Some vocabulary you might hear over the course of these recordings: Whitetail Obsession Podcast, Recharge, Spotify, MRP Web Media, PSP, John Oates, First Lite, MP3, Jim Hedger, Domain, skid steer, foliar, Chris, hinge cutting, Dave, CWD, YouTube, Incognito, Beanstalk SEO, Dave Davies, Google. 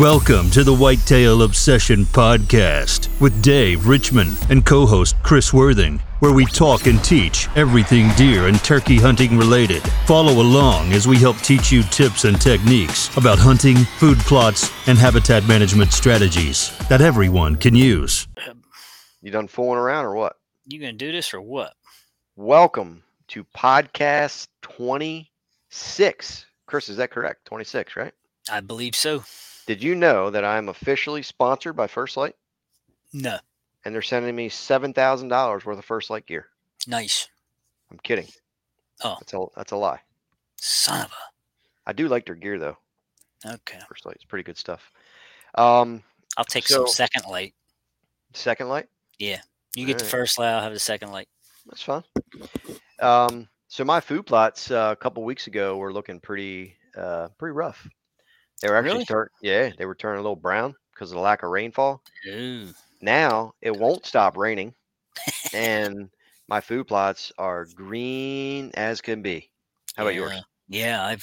Welcome to the Whitetail Obsession Podcast with Dave Richmond and co-host Chris Worthing, where we talk and teach everything deer and turkey hunting related. Follow along as we help teach you tips and techniques about hunting, food plots, and habitat management strategies that everyone can use. You done fooling around or what? You gonna do this or what? Welcome to podcast 26. Chris, is that correct? 26, right? I believe so. Did you know that I'm officially sponsored by First Lite? No. And they're sending me $7,000 worth of First Lite gear. Nice. I'm kidding. Oh. That's a lie. Son of a. I do like their gear, though. Okay. First Lite's pretty good stuff. I'll take some Second Lite. Second Lite? Yeah. You get the First Lite, I'll have the Second Lite. That's fine. So my food plots a couple weeks ago were looking pretty rough. They were actually turning a little brown because of the lack of rainfall. Ooh. Now it won't stop raining, and my food plots are green as can be. How about yours? Yeah,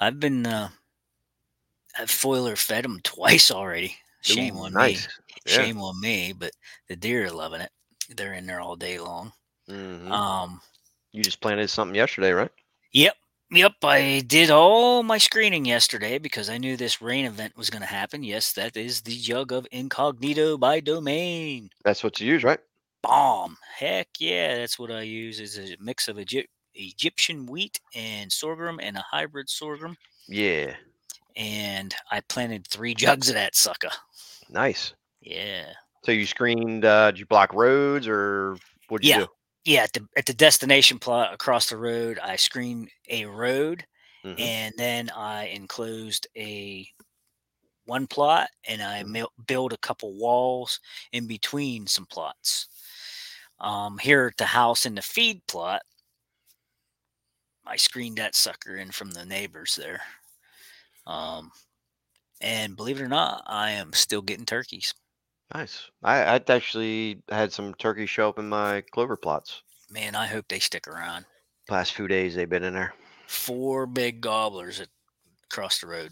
I've been I've foiler fed them twice already. Shame on me. Yeah. Shame on me. But the deer are loving it. They're in there all day long. Mm-hmm. You just planted something yesterday, right? Yep. I did all my screening yesterday because I knew this rain event was going to happen. Yes, that is the jug of Incognito by Domain. That's what you use, right? Bomb. Heck yeah, that's what I use. It's a mix of Egyptian wheat and sorghum and a hybrid sorghum. Yeah. And I planted 3 jugs of that sucker. Nice. Yeah. So you screened, did you block roads or what did you do? Yeah, at the destination plot across the road, I screened a road, mm-hmm. and then I enclosed one plot, and I built a couple walls in between some plots. Here at the house in the feed plot, I screened that sucker in from the neighbors there. And believe it or not, I am still getting turkeys. Nice. I actually had some turkeys show up in my clover plots. Man, I hope they stick around. Last few days they've been in there. 4 big gobblers across the road.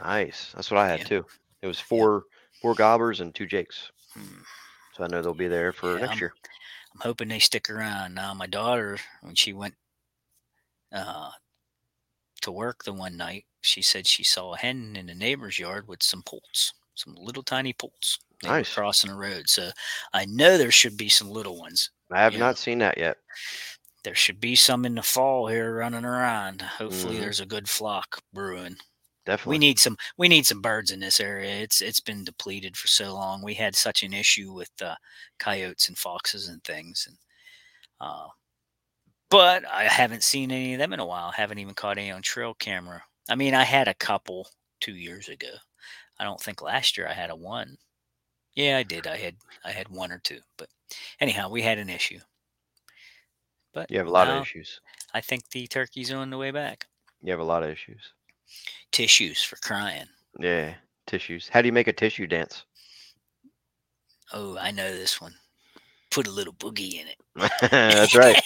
Nice. That's what I had too. It was four gobblers and 2 jakes. Hmm. So I know they'll be there for next year. I'm hoping they stick around. Now my daughter, when she went to work the one night, she said she saw a hen in the neighbor's yard with some poults, some little tiny poults. Nice. Crossing the road. So I know there should be some little ones. I have not seen that yet. There should be some in the fall here running around. Hopefully there's a good flock brewing. Definitely. We need some birds in this area. It's been depleted for so long. We had such an issue with coyotes and foxes and things. And but I haven't seen any of them in a while. I haven't even caught any on trail camera. I mean, I had a couple 2 years ago. I don't think last year I had one. Yeah, I did. I had 1 or 2, but anyhow, we had an issue. But you have a lot of issues. I think the turkeys are on the way back. You have a lot of issues. Tissues for crying. Yeah, tissues. How do you make a tissue dance? Oh, I know this one. Put a little boogie in it. That's right.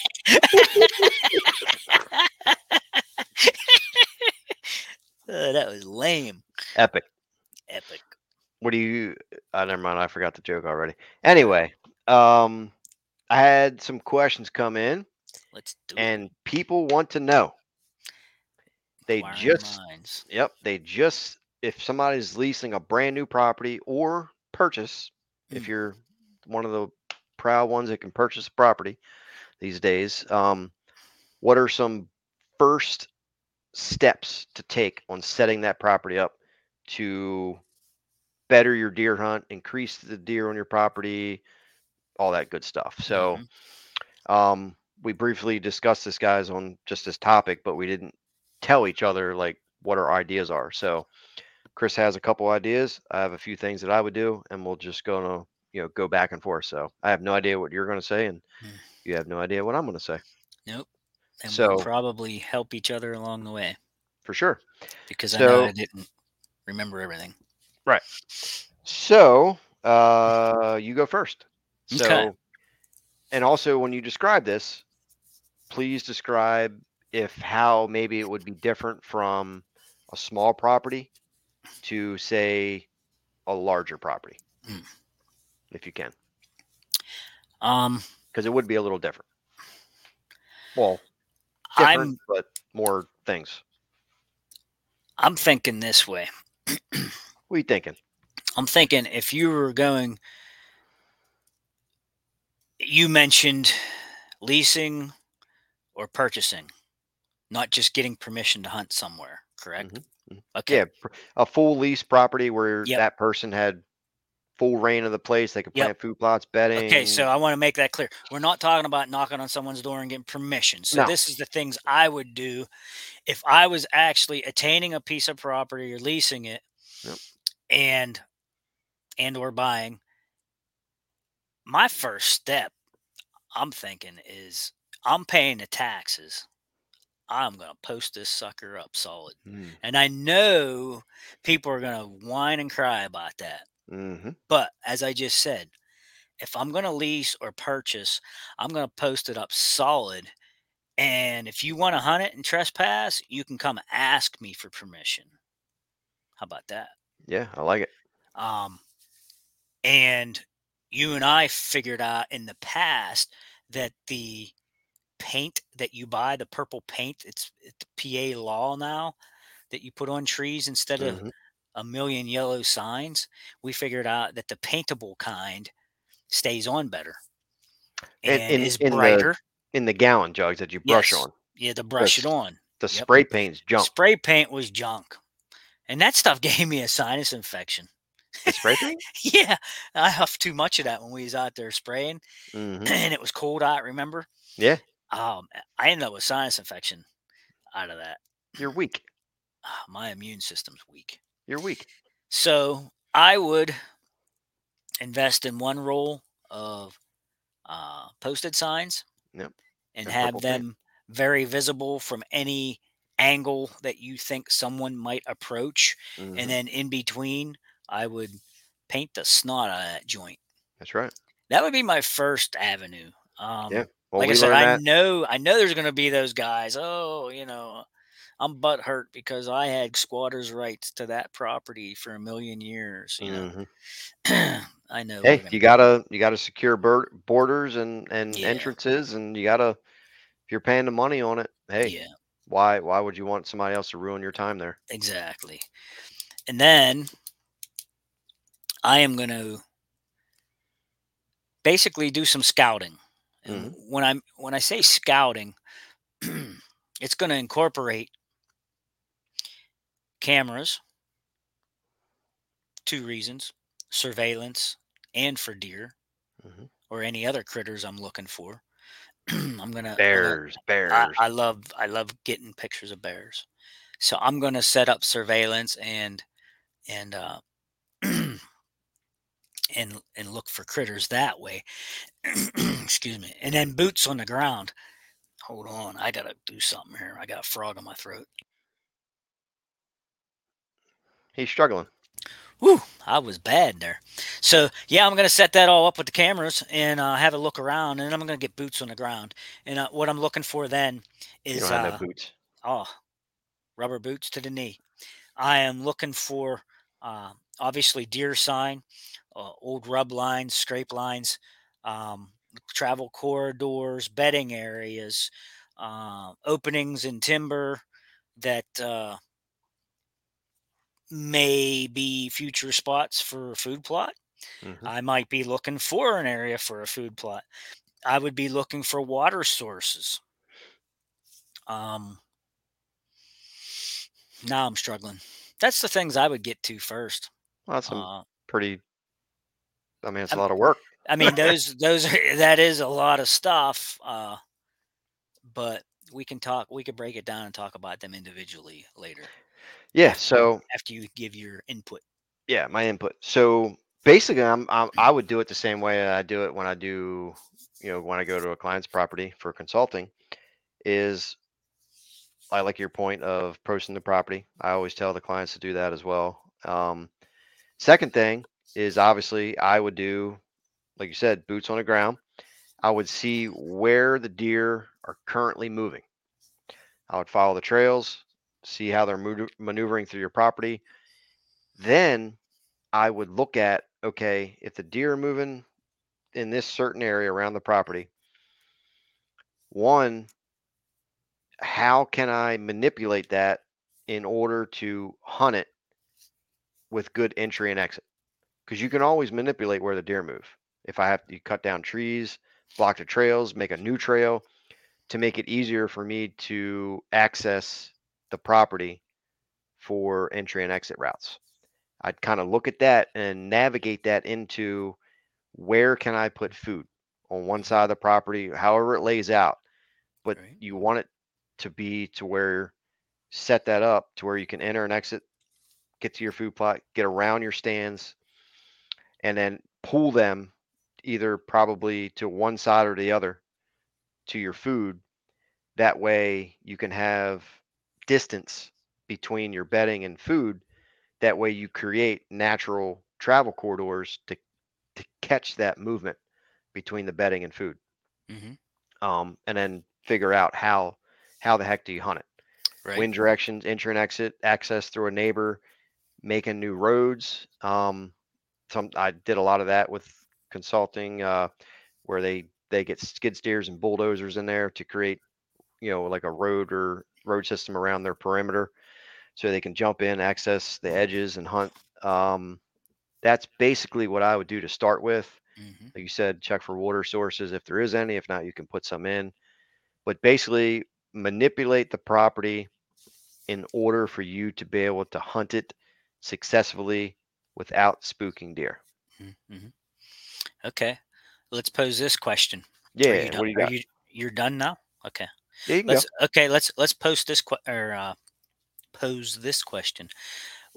Oh, that was lame. Epic. What do you? Never mind. I forgot the joke already. Anyway, I had some questions come in. Let's do it. And people want to know. They just. If somebody's leasing a brand new property or purchase, if you're one of the proud ones that can purchase a property these days, what are some first steps to take on setting that property up to better your deer hunt, increase the deer on your property, all that good stuff. So we briefly discussed this, guys, on just this topic, but we didn't tell each other like what our ideas are. So Chris has a couple ideas. I have a few things that I would do, and we'll just go back and forth. So I have no idea what you're going to say, and you have no idea what I'm going to say. Nope. And so, we'll probably help each other along the way. For sure. Because I know I didn't remember everything. Right. So you go first. So, okay. And also when you describe this, please describe how maybe it would be different from a small property to, say, a larger property, if you can? Because it would be a little different. Well, different, but more things. I'm thinking this way. What are you thinking? I'm thinking if you were going, you mentioned leasing or purchasing, not just getting permission to hunt somewhere, correct? Mm-hmm. Okay. Yeah, a full lease property where that person had full reign of the place. They could plant food plots, bedding. Okay, so I want to make that clear. We're not talking about knocking on someone's door and getting permission. So this is the things I would do if I was actually attaining a piece of property or leasing it and or buying. My first step, I'm thinking, is I'm paying the taxes. I'm going to post this sucker up solid. And I know people are going to whine and cry about that. Mm-hmm. But as I just said, if I'm going to lease or purchase, I'm going to post it up solid. And if you want to hunt it and trespass, you can come ask me for permission. How about that? Yeah, I like it. And you and I figured out in the past that the paint that you buy, the purple paint, it's PA law now that you put on trees instead of a million yellow signs. We figured out that the paintable kind stays on better and is brighter. In the gallon jugs that you brush on. Yeah, to brush it on. The spray paint's junk. Spray paint was junk. And that stuff gave me a sinus infection. The spray paint? Yeah. I huffed too much of that when we was out there spraying. Mm-hmm. And it was cold out, remember? Yeah. I ended up with sinus infection out of that. You're weak. My immune system's weak. You're weak. So I would invest in one roll of posted signs and have them very visible from any angle that you think someone might approach. Mm-hmm. And then in between, I would paint the snot out of that joint. That's right. That would be my first avenue. Well, like I said, I know there's going to be those guys. Oh, you know, I'm butthurt because I had squatter's rights to that property for a million years. You know, I know. Hey, you gotta secure borders and entrances, and you gotta, if you're paying the money on it. Hey, why would you want somebody else to ruin your time there? Exactly. And then I am going to basically do some scouting. And when I say scouting, it's going to incorporate cameras, 2 reasons, surveillance and for deer or any other critters I'm looking for. I'm going to bears. I love getting pictures of bears. So I'm going to set up surveillance and look for critters that way. Excuse me. And then boots on the ground. Hold on. I got to do something here. I got a frog in my throat. He's struggling. Woo. I was bad there. So, I'm going to set that all up with the cameras and have a look around. And I'm going to get boots on the ground. And what I'm looking for then is no boots. Rubber boots to the knee. I am looking for obviously deer sign, old rub lines, scrape lines, travel corridors, bedding areas, openings in timber that may be future spots for a food plot. I might be looking for an area for a food plot. I would be looking for water sources. Now I'm struggling. That's the things I would get to first. Well, that's a lot of work. I mean, that is a lot of stuff, but we could break it down and talk about them individually later. Yeah. So after you give your input. Yeah. My input. So basically I would do it the same way that I do it when I do, when I go to a client's property for consulting is I like your point of posting the property. I always tell the clients to do that as well. Second thing is obviously I would do, like you said, boots on the ground. I would see where the deer are currently moving. I would follow the trails, see how they're maneuvering through your property. Then I would look at, okay, if the deer are moving in this certain area around the property, one, how can I manipulate that in order to hunt it with good entry and exit? Because you can always manipulate where the deer move. If I have to cut down trees, block the trails, make a new trail to make it easier for me to access the property for entry and exit routes. I'd kind of look at that and navigate that into where can I put food on one side of the property, however it lays out. But right, you want it to be to where, set that up to where you can enter and exit, get to your food plot, get around your stands, and then pull them either probably to one side or the other to your food. That way you can have distance between your bedding and food. That way you create natural travel corridors to catch that movement between the bedding and food. Mm-hmm. And then figure out how the heck do you hunt it? Right. Wind directions, entry and exit, access through a neighbor, making new roads. I did a lot of that with consulting, where they get skid steers and bulldozers in there to create, like a road or road system around their perimeter, so they can jump in, access the edges, and hunt. That's basically what I would do to start with. Mm-hmm. Like you said, check for water sources if there is any. If not, you can put some in. But basically, manipulate the property in order for you to be able to hunt it successfully without spooking deer. Mm-hmm. Okay, let's pose this question. Yeah, are you done? What do you got? You're done now. Okay. There you go. Okay, let's post this pose this question.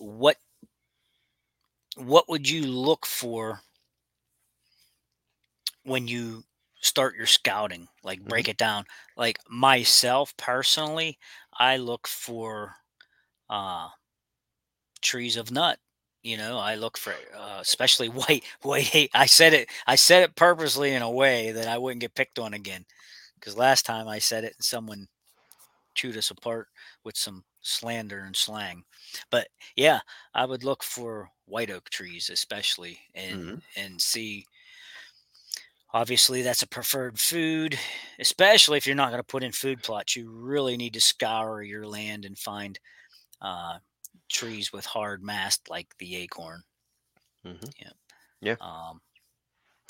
What would you look for when you start your scouting? Like, break it down. Like, myself personally, I look for trees of nut. I look for especially white. I said it purposely in a way that I wouldn't get picked on again, because last time I said it and someone chewed us apart with some slander and slang. But yeah, I would look for white oak trees especially, and and see. Obviously, that's a preferred food, especially if you're not going to put in food plots. You really need to scour your land and find trees with hard mast, like the acorn. Mm-hmm. Yeah.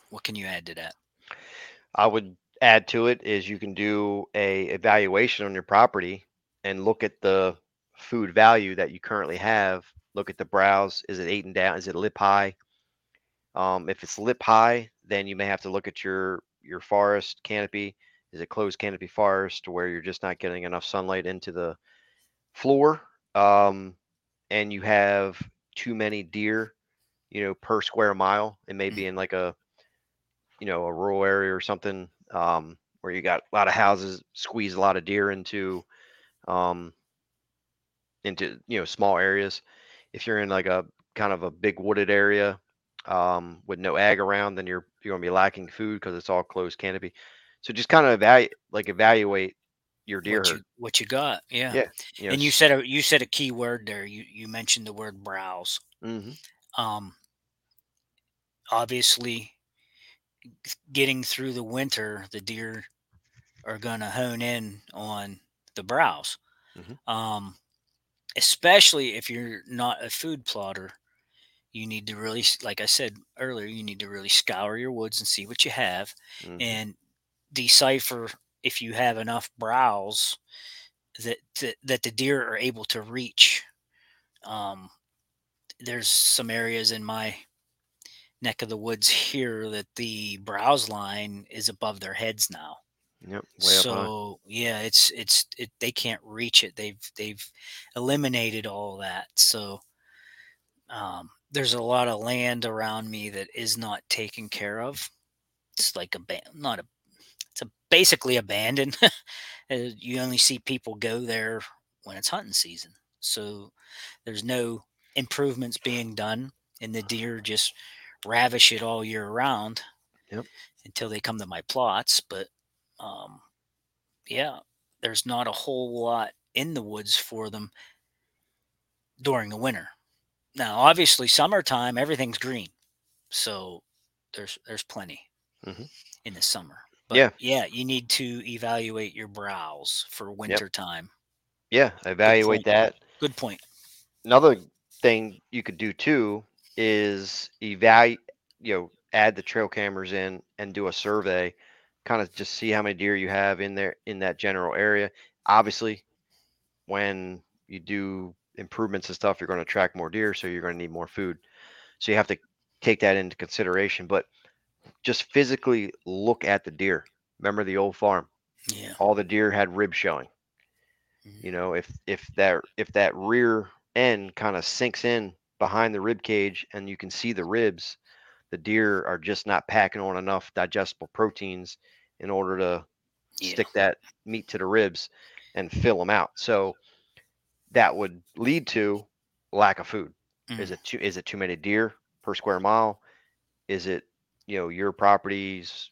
What can you add to that? I would add to it is you can do a evaluation on your property and look at the food value that you currently have. Look at the browse. Is it 8 and down? Is it lip high? If it's lip high, then you may have to look at your forest canopy. Is it closed canopy forest where you're just not getting enough sunlight into the floor? And you have too many deer, per square mile. It may be in like a rural area or something, where you got a lot of houses, squeeze a lot of deer into small areas. If you're in like a kind of a big wooded area, with no ag around, then you're going to be lacking food because it's all closed canopy. So just kind of evaluate your deer herd. What you got. Yeah. And you said a key word there. You mentioned the word browse. Mm-hmm. Obviously, getting through the winter, the deer are going to hone in on the browse. Mm-hmm. Especially if you're not a food plotter, you need to really, like I said earlier, you need to really scour your woods and see what you have, and decipher if you have enough browse that the deer are able to reach. There's some areas in my neck of the woods here that the browse line is above their heads now. Yep. So yeah, it's they can't reach it. They've eliminated all that. So there's a lot of land around me that is not taken care of. It's like basically abandoned. You only see people go there when it's hunting season. So there's no improvements being done, and the deer just ravish it all year round. Yep. Until they come to my plots. But yeah, there's not a whole lot in the woods for them during the winter. Now, obviously, summertime, everything's green. So there's plenty in the summer. But yeah, you need to evaluate your browse for wintertime. Yep. Yeah, evaluate that. Good point. Another thing you could do too is add the trail cameras in and do a survey, kind of just see how many deer you have in there in that general area. Obviously, when you do improvements and stuff, you're going to attract more deer, so you're going to need more food. So you have to take that into consideration, but just physically look at the deer. Remember the old farm? Yeah. All the deer had rib showing. Mm-hmm. You know, if that rear end kind of sinks in behind the rib cage and you can see the ribs, the deer are just not packing on enough digestible proteins in order to stick that meat to the ribs and fill them out. So that would lead to lack of food. Mm-hmm. Is it too many deer per square mile? Is it, your properties,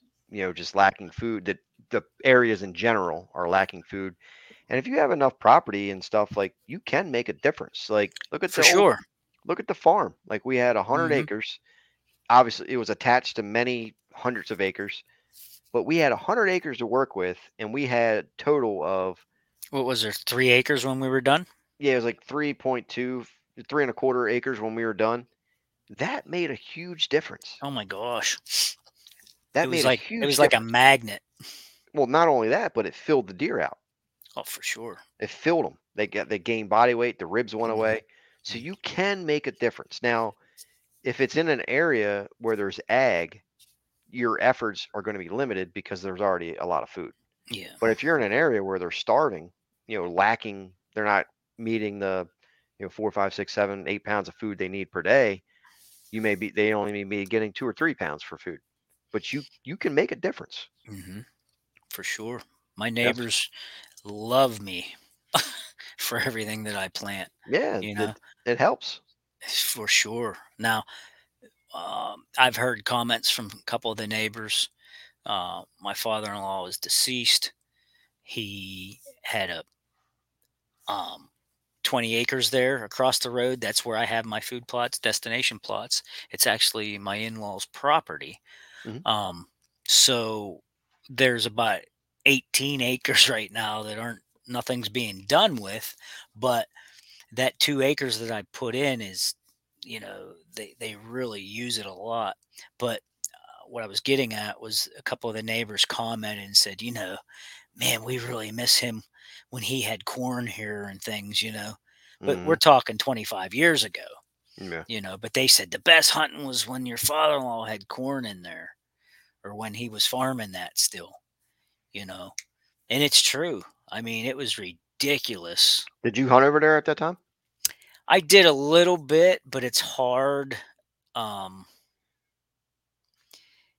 just lacking food, that the areas in general are lacking food? And if you have enough property and stuff, like, you can make a difference. Like, look at the farm. Like, we had 100 acres. Obviously, it was attached to many hundreds of acres, but we had 100 acres to work with, and we had a total of, what was there, 3 acres when we were done? Yeah, it was like 3.25 acres when we were done. That made a huge difference. Oh my gosh. It was like a magnet. Well, not only that, but it filled the deer out. Oh, for sure. It filled them. They gained body weight. The ribs went away. So you can make a difference. Now, if it's in an area where there's ag, your efforts are going to be limited because there's already a lot of food. Yeah. But if you're in an area where they're starving, lacking, they're not meeting the 4, 5, 6, 7, 8 pounds of food they need per day. They only may be getting 2 or 3 pounds for food, but you can make a difference. Mm-hmm. For sure. My neighbors love me for everything that I plant. Yeah. It helps. For sure. Now, I've heard comments from a couple of the neighbors. My father-in-law is deceased. He had a 20 acres there across the road. That's where I have my food plots, destination plots. It's actually my in-laws' property. Mm-hmm. So there's about 18 acres right now that nothing's being done with, but that 2 acres that I put in is, they really use it a lot. But what I was getting at was a couple of the neighbors commented and said, man, we really miss him when he had corn here and things, but we're talking 25 years ago, but they said the best hunting was when your father-in-law had corn in there, or when he was farming that still, and it's true. I mean, it was ridiculous. Did you hunt over there at that time? I did a little bit, but it's hard.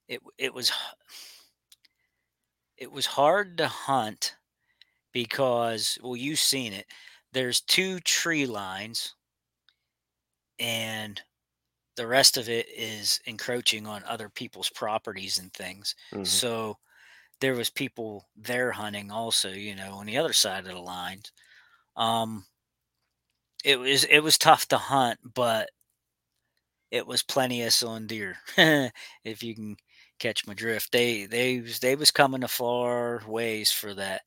It was hard to hunt. Because, you've seen it, there's 2 tree lines and the rest of it is encroaching on other people's properties and things. Mm-hmm. So there was people there hunting also, on the other side of the line. It was tough to hunt, but it was plenteous on deer. If you can catch my drift, they was coming a far ways for that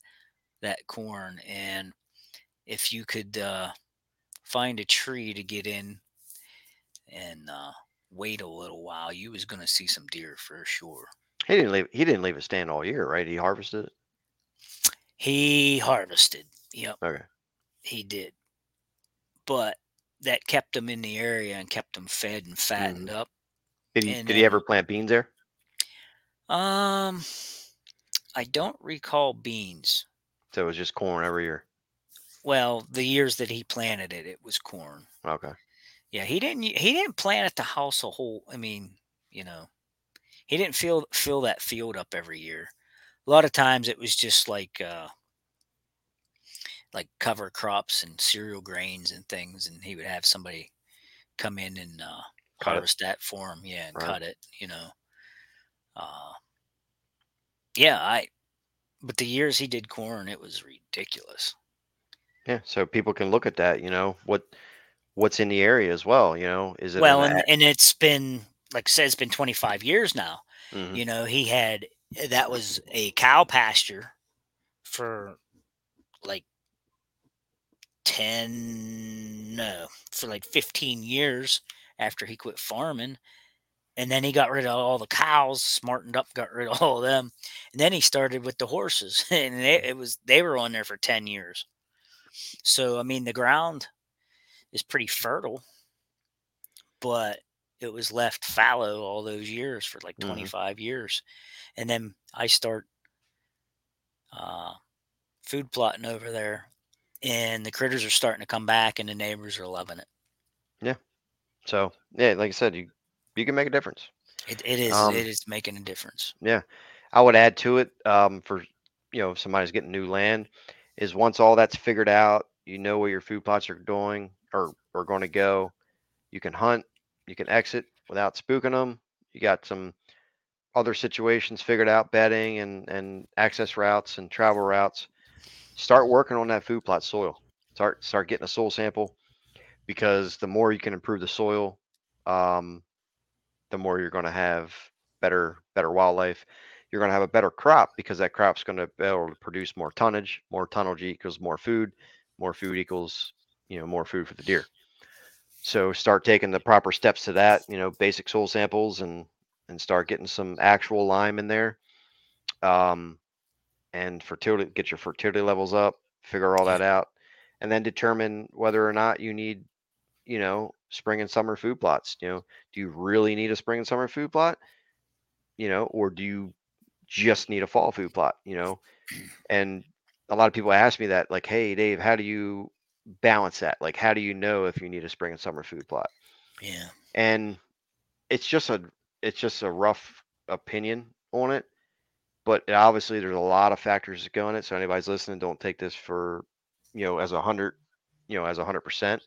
corn. And if you could find a tree to get in and wait a little while, you was going to see some deer for sure. He didn't leave it stand all year, right? He harvested it? He harvested. Yep. Okay. He did. But that kept him in the area and kept him fed and fattened up. Did he ever plant beans there? I don't recall beans. So it was just corn every year. Well, the years that he planted it, it was corn. Okay. Yeah, he didn't plant at the house a whole. I mean, he didn't fill that field up every year. A lot of times it was just like cover crops and cereal grains and things, and he would have somebody come in and harvest that for him. Yeah, and cut it. But the years he did corn, it was ridiculous. Yeah, so people can look at that. You know what? what's in the area as well. You know, is it well, and it's been, like I said, it's been 25 years now. Mm-hmm. You know, he had, that was a cow pasture for like 15 years after he quit farming. And then he got rid of all the cows, smartened up, got rid of all of them. And then he started with the horses, and they were on there for 10 years. So, I mean, the ground is pretty fertile, but it was left fallow all those years for like 25 years. And then I start food plotting over there, and the critters are starting to come back, and the neighbors are loving it. Yeah. So, yeah, like I said, you can make a difference. It is making a difference. Yeah. I would add to it for, you know, if somebody's getting new land, is once all that's figured out, you know where your food plots are doing or are going to go, you can hunt, you can exit without spooking them. You got some other situations figured out, bedding and access routes and travel routes. Start working on that food plot soil. Start getting a soil sample, because the more you can improve the soil, the more you're going to have better wildlife. You're going to have a better crop, because that crop's going to be able to produce more tonnage. More tonnage equals more food. More food equals, you know, more food for the deer. So start taking the proper steps to that, you know, basic soil samples and start getting some actual lime in there. And fertility, get your fertility levels up, figure all that out, and then determine whether or not you need, you know, spring and summer food plots. You know, do you really need a spring and summer food plot? You know, or do you just need a fall food plot? You know, and a lot of people ask me that, like, hey, Dave, how do you balance that? Like, how do you know if you need a spring and summer food plot? Yeah. And it's just a rough opinion on it, but obviously there's a lot of factors that go in it. So anybody's listening, don't take this for, you know, as 100, you know, as 100%.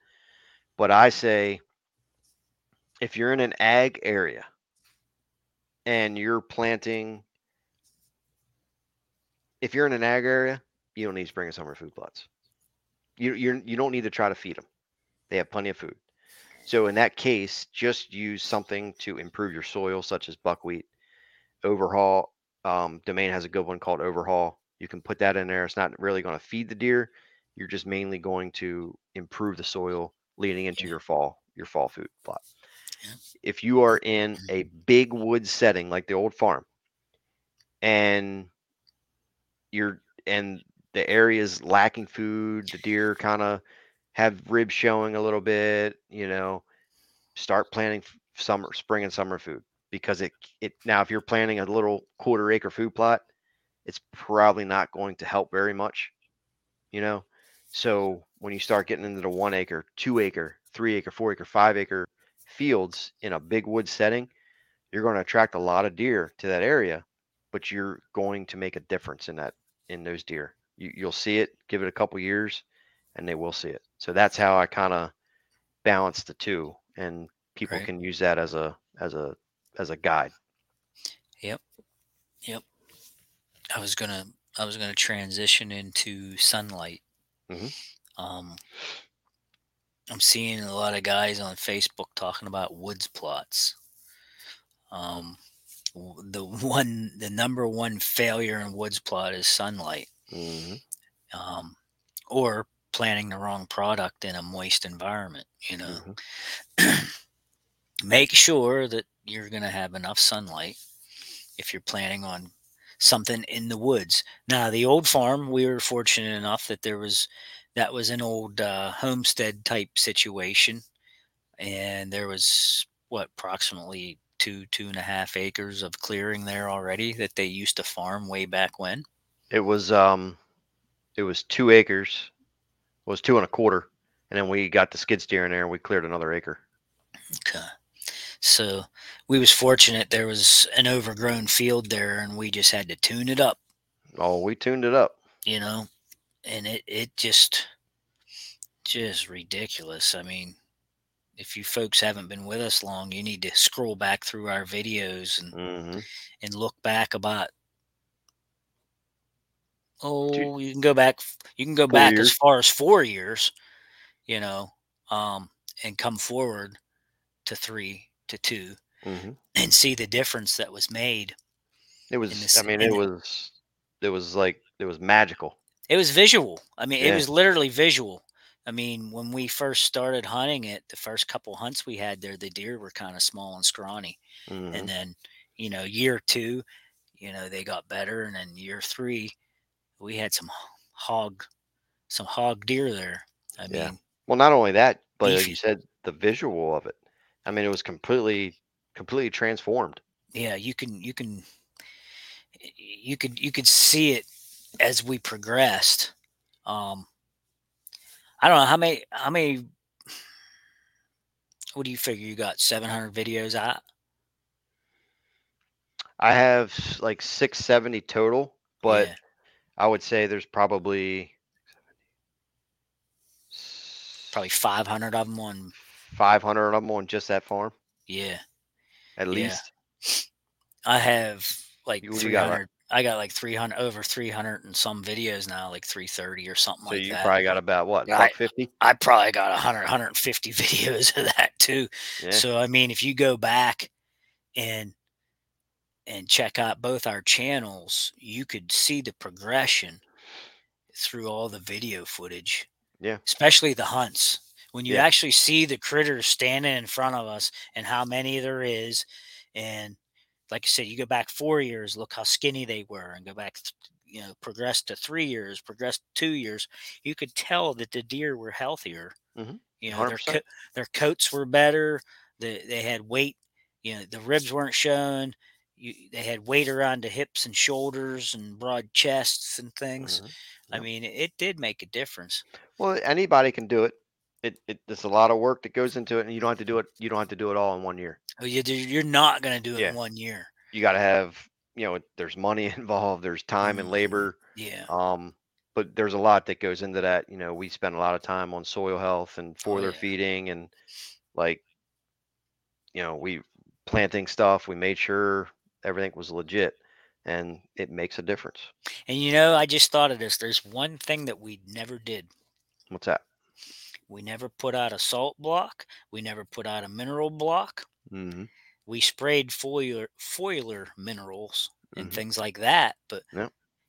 But I say, if you're in an ag area and you're planting, if you're in an ag area, you don't need spring and summer food plots. You don't need to try to feed them. They have plenty of food. So in that case, just use something to improve your soil, such as buckwheat, overhaul. Domain has a good one called Overhaul. You can put that in there. It's not really going to feed the deer. You're just mainly going to improve the soil leading into your fall food plot. Yeah. If you are in a big wood setting like the old farm, and the area is lacking food, the deer kind of have ribs showing a little bit, you know, start planting spring and summer food, because it now, if you're planting a little 1/4 acre food plot, it's probably not going to help very much, you know? So when you start getting into the 1 acre, 2 acre, 3 acre, 4 acre, 5 acre fields in a big wood setting, you're going to attract a lot of deer to that area, but you're going to make a difference in those deer. You'll see it. Give it a couple years and they will see it. So that's how I kind of balance the two, and people can use that as a guide. Yep. I was gonna transition into sunlight. Mm-hmm. I'm seeing a lot of guys on Facebook talking about woods plots. The number one failure in woods plot is sunlight. Mm-hmm. Or planting the wrong product in a moist environment. You know, mm-hmm. Make sure that you're going to have enough sunlight if you're planning on something in the woods. Now, the old farm, we were fortunate enough that that was an old homestead type situation, and there was approximately 2.5 acres of clearing there already that they used to farm way back when. It was 2 acres, it was 2.25, and then we got the skid steer in there and we cleared another acre. Okay. So we was fortunate there was an overgrown field there, and we just had to tune it up. Oh, we tuned it up. You know, and it just ridiculous. I mean, if you folks haven't been with us long, you need to scroll back through our videos and and look back about. Oh, you can go back as far as 4 years, you know, and come forward to 3 to 2 mm-hmm. and see the difference that was made. It was, it was magical. It was visual. It was literally visual. I mean, when we first started hunting it, the first couple hunts we had there, the deer were kind of small and scrawny. Mm-hmm. And then, year two, they got better. And then year three, we had some hog deer there. Well, not only that, but like you said, the visual of it. I mean, it was completely transformed. Yeah, you could see it as we progressed. I don't know how many. What do you figure you got? 700 videos out. I have like 670 total, but yeah. I would say there's probably 500 of them on. 500 of them on just that farm. Yeah. At least. Yeah. I have like 300. I got like 300, over 300 and some videos now, like 330 or something like that. So you probably got about what, 50? I probably got 100, 150 videos of that too. Yeah. So, if you go back and check out both our channels, you could see the progression through all the video footage. Yeah. Especially the hunts. When you actually see the critters standing in front of us and how many there is. And like I said, you go back 4 years, look how skinny they were, and go back, progress to 3 years, progress to 2 years. You could tell that the deer were healthier. Mm-hmm. Their coats were better. They had weight. The ribs weren't showing. They had weight around the hips and shoulders and broad chests and things. Mm-hmm. Yeah. It did make a difference. Well, anybody can do it. There's a lot of work that goes into it, and you don't have to do it all in 1 year. Oh, you're not going to do it in 1 year. You got to have, there's money involved, there's time and labor. Yeah. But there's a lot that goes into that. We spend a lot of time on soil health and foliar feeding and we planting stuff. We made sure everything was legit, and it makes a difference. And I just thought of this. There's one thing that we never did. What's that? We never put out a salt block. We never put out a mineral block. Mm-hmm. We sprayed foliar minerals and things like that. But,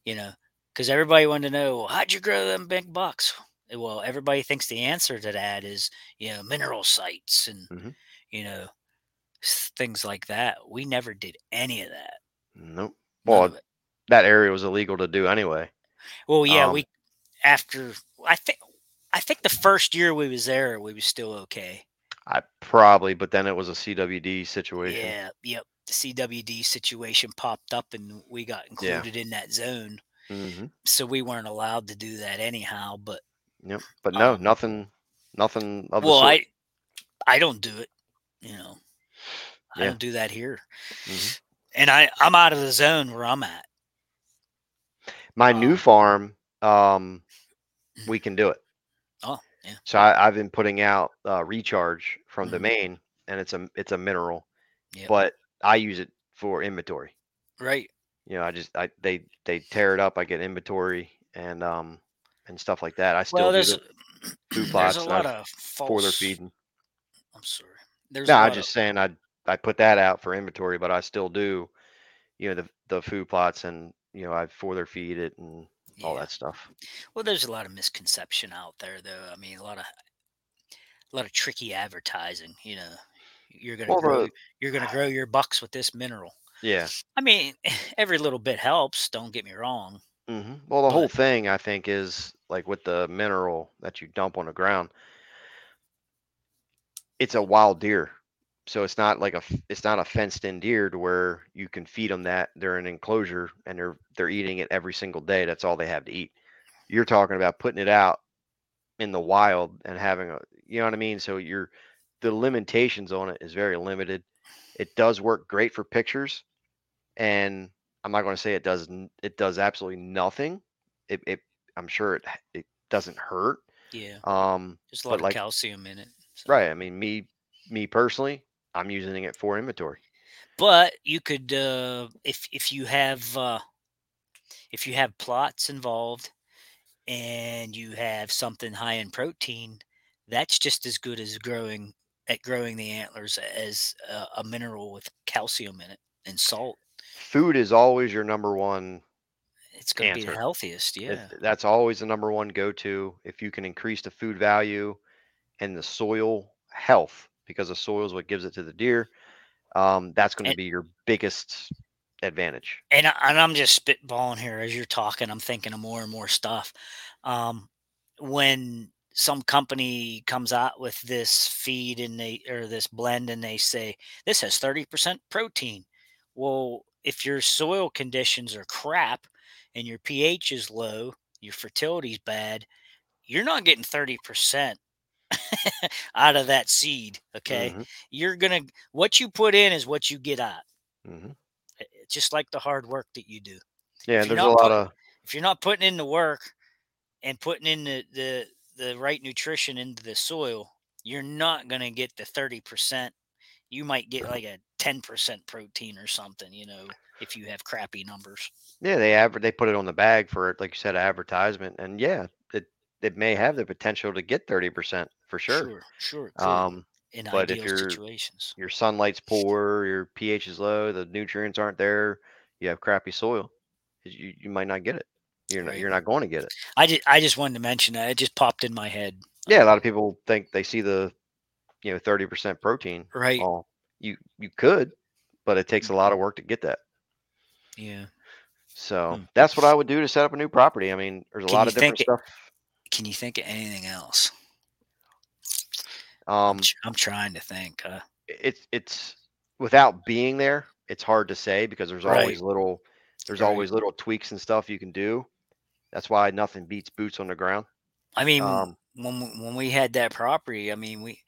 because everybody wanted to know, well, how'd you grow them big bucks? Well, everybody thinks the answer to that is, mineral sites and, things like that. We never did any of that. Nope. Well, that area was illegal to do anyway. Well, yeah, I think the first year we was there, we was still okay. But then it was a CWD situation. Yeah, yep. The CWD situation popped up, and we got included in that zone. Mm-hmm. So we weren't allowed to do that anyhow. But yep. But no, nothing of the sort. Well, I don't do it. I don't do that here, and I'm out of the zone where I'm at. My new farm, we can do it. Oh, yeah. So I've been putting out Recharge from Domain, and it's a mineral, but I use it for inventory. Right. They tear it up. I get inventory and stuff like that. I still do bots there's a lot of false... for their feeding. I'm sorry. I'm just saying I put that out for inventory, but I still do, the food plots and I for their feed it and. Yeah. All that stuff. Well, there's a lot of misconception out there, though. A lot of tricky advertising. You're gonna grow your bucks with this mineral. Yeah. Every little bit helps. Don't get me wrong. Mm-hmm. Well, the whole thing I think is like with the mineral that you dump on the ground. It's a wild deer, so it's not like it's not a fenced-in deer to where you can feed them that they're in an enclosure and they're eating it every single day. That's all they have to eat. You're talking about putting it out in the wild and having a, So the limitations on it is very limited. It does work great for pictures, and I'm not going to say it does absolutely nothing. I'm sure it doesn't hurt. Yeah. There's a lot of calcium in it. So. Right. Me personally, I'm using it for inventory. But you could, if you have plots involved and you have something high in protein that's just as good as growing the antlers as a mineral with calcium in it and salt. Food is always your number one. It's going to be the healthiest. Yeah. That's always the number one go-to. If you can increase the food value and the soil health, because the soil is what gives it to the deer. That's going to be your biggest advantage. And I'm just spitballing here as you're talking. I'm thinking of more and more stuff. When some company comes out with this feed or this blend, and they say this has 30% protein. Well, if your soil conditions are crap and your pH is low, your fertility's bad, you're not getting 30% out of that seed. Okay. Mm-hmm. What you put in is what you get out. Mm-hmm. It's just like the hard work that you do. Yeah. If you're not putting in the work and putting in the right nutrition into the soil, you're not going to get the 30%. You might get like a 10% protein or something, if you have crappy numbers. Yeah. They put it on the bag for, like you said, advertisement. And yeah, it may have the potential to get 30% for sure. Sure. In but ideal if situations, your sunlight's poor, your pH is low, the nutrients aren't there, you have crappy soil, you might not get it. You're not going to get it. I just wanted to mention that. It just popped in my head. Yeah, a lot of people think they see the 30% protein. Right. All. You could, but it takes a lot of work to get that. Yeah. So that's what I would do to set up a new property. I mean, there's a lot of different stuff. Can you think of anything else? I'm trying to think. It's without being there, it's hard to say, because there's always little. There's always little tweaks and stuff you can do. That's why nothing beats boots on the ground. I mean, when we had that property, I mean, we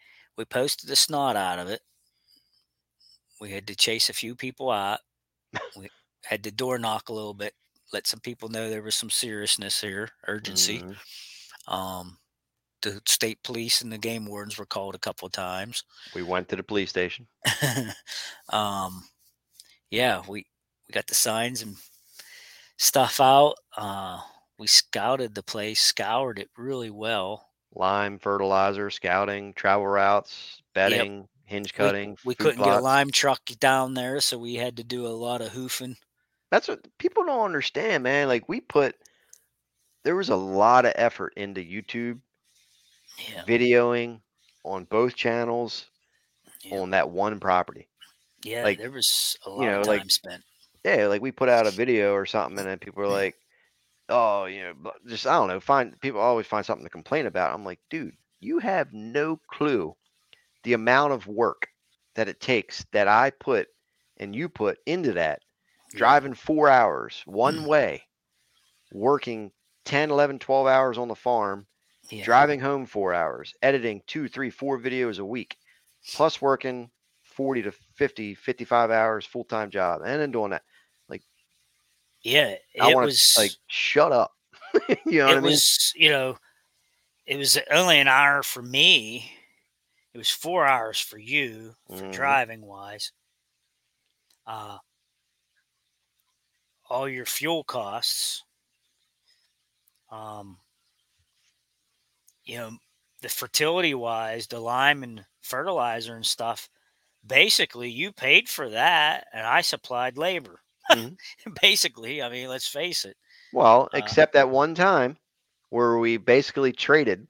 posted the snot out of it. We had to chase a few people out. We had to door knock a little bit, let some people know there was some seriousness here, urgency. Mm-hmm. The state police and the game wardens were called a couple of times. We went to the police station. We got the signs and stuff out. We scouted the place, scoured it really well. Lime, fertilizer, scouting, travel routes, bedding, hinge cutting. We couldn't get a lime truck down there, so we had to do a lot of hoofing. That's what people don't understand, man. Like, there was a lot of effort into YouTube videoing on both channels on that one property. Yeah, like, there was a lot of time spent. Yeah, like we put out a video or something, and then people were like, "Oh, I don't know." People always find something to complain about. I'm like, dude, you have no clue the amount of work that it takes that I put and you put into that. Driving 4 hours one way, working 10, 11, 12 hours on the farm, driving home 4 hours, editing 2, 3, 4 videos a week, plus working 40 to 50, 55 hours full-time job, and then doing that. Like, yeah, shut up. It was only an hour for me. It was 4 hours for you for driving wise. All your fuel costs, the fertility wise, the lime and fertilizer and stuff. Basically, you paid for that, and I supplied labor. Mm-hmm. Basically, I mean, let's face it. Well, except that one time where we basically traded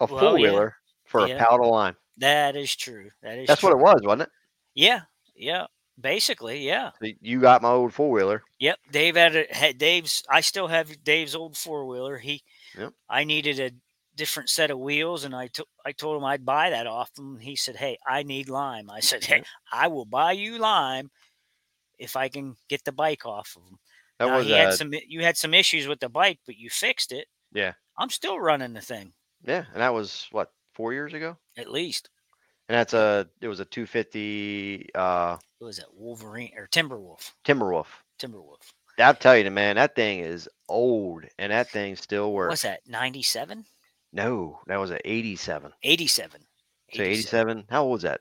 a four-wheeler for a pallet of lime. That is true. That's true. What it was, wasn't it? Yeah, yeah. Basically, yeah. So you got my old four-wheeler. Yep, Dave had Dave's. I still have Dave's old four-wheeler. I needed a different set of wheels, and I told him I'd buy that off him. He said, "Hey, I need lime." I said, "Hey, I will buy you lime if I can get the bike off of him." You had some issues with the bike, but you fixed it. Yeah, I'm still running the thing. Yeah, and that was what, 4 years ago, at least. And it was a 250. What was that, Wolverine or Timberwolf? Timberwolf. I'll tell you, man, that thing is old, and that thing still works. What's that, 97? No, that was an 87. 87. So 87. How old was that?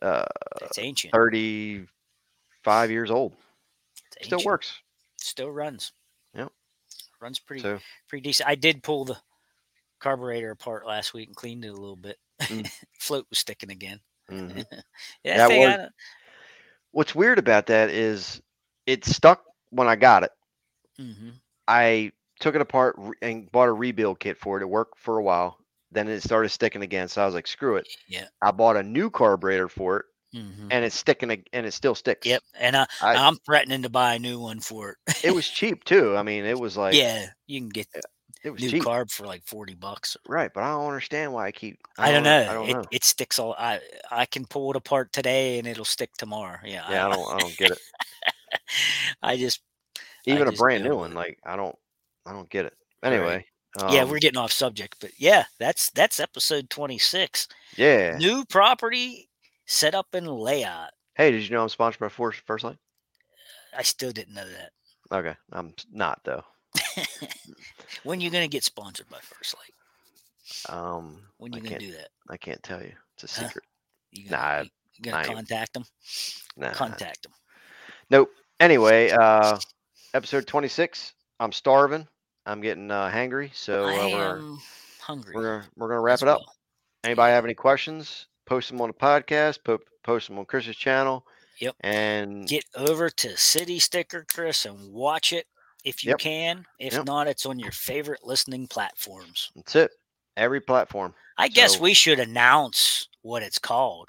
That's ancient. 35 years old. Still works. Still runs. Yep. Runs pretty decent. I did pull the carburetor apart last week and cleaned it a little bit. Float was sticking again. Mm-hmm. What's weird about that is it stuck when I got it. Mm-hmm. I took it apart and bought a rebuild kit for it. It worked for a while. Then it started sticking again. So I was like, screw it. Yeah. I bought a new carburetor for it. Mm-hmm. And it's sticking, and it still sticks. Yep. And I'm threatening to buy a new one for it. It was cheap too. I mean, it was like, yeah, you can get it was new cheap. Carb for like $40. Right. But I don't understand why I don't know. It sticks all. I can pull it apart today and it'll stick tomorrow. Yeah. Yeah. I don't get it. Even a brand new one. Like I don't get it. Anyway. Yeah, we're getting off subject, but yeah, that's episode 26. Yeah. New property. Set up and layout. Hey, did you know I'm sponsored by First Lite? I still didn't know that. Okay, I'm not though. When are you gonna get sponsored by First Lite? When are you gonna do that? I can't tell you. It's a secret. You gonna contact them? Nah. Contact them. Nope. Anyway, episode 26. I'm starving. I'm getting hangry, so we're hungry. We're gonna wrap it up. Well. Anybody have any questions? Post them on the podcast, post them on Chris's channel. Yep. And get over to City Sticker, Chris, and watch it if you can. If not, it's on your favorite listening platforms. That's it. Every platform. I guess we should announce what it's called,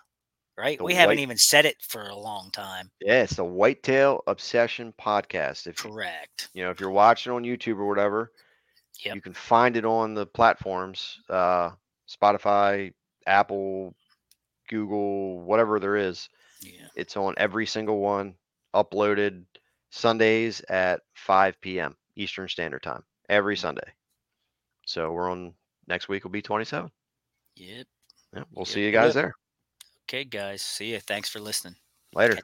right? We haven't even said it for a long time. Yeah, it's the Whitetail Obsession Podcast. Correct. If you're watching on YouTube or whatever, you can find it on the platforms, Spotify, Apple, Google, whatever there is. Yeah. It's on every single one, uploaded Sundays at 5 p.m. Eastern Standard Time, every Sunday. So we're on, next week will be 27. Yep. We'll see you guys there. Okay, guys. See you. Thanks for listening. Later.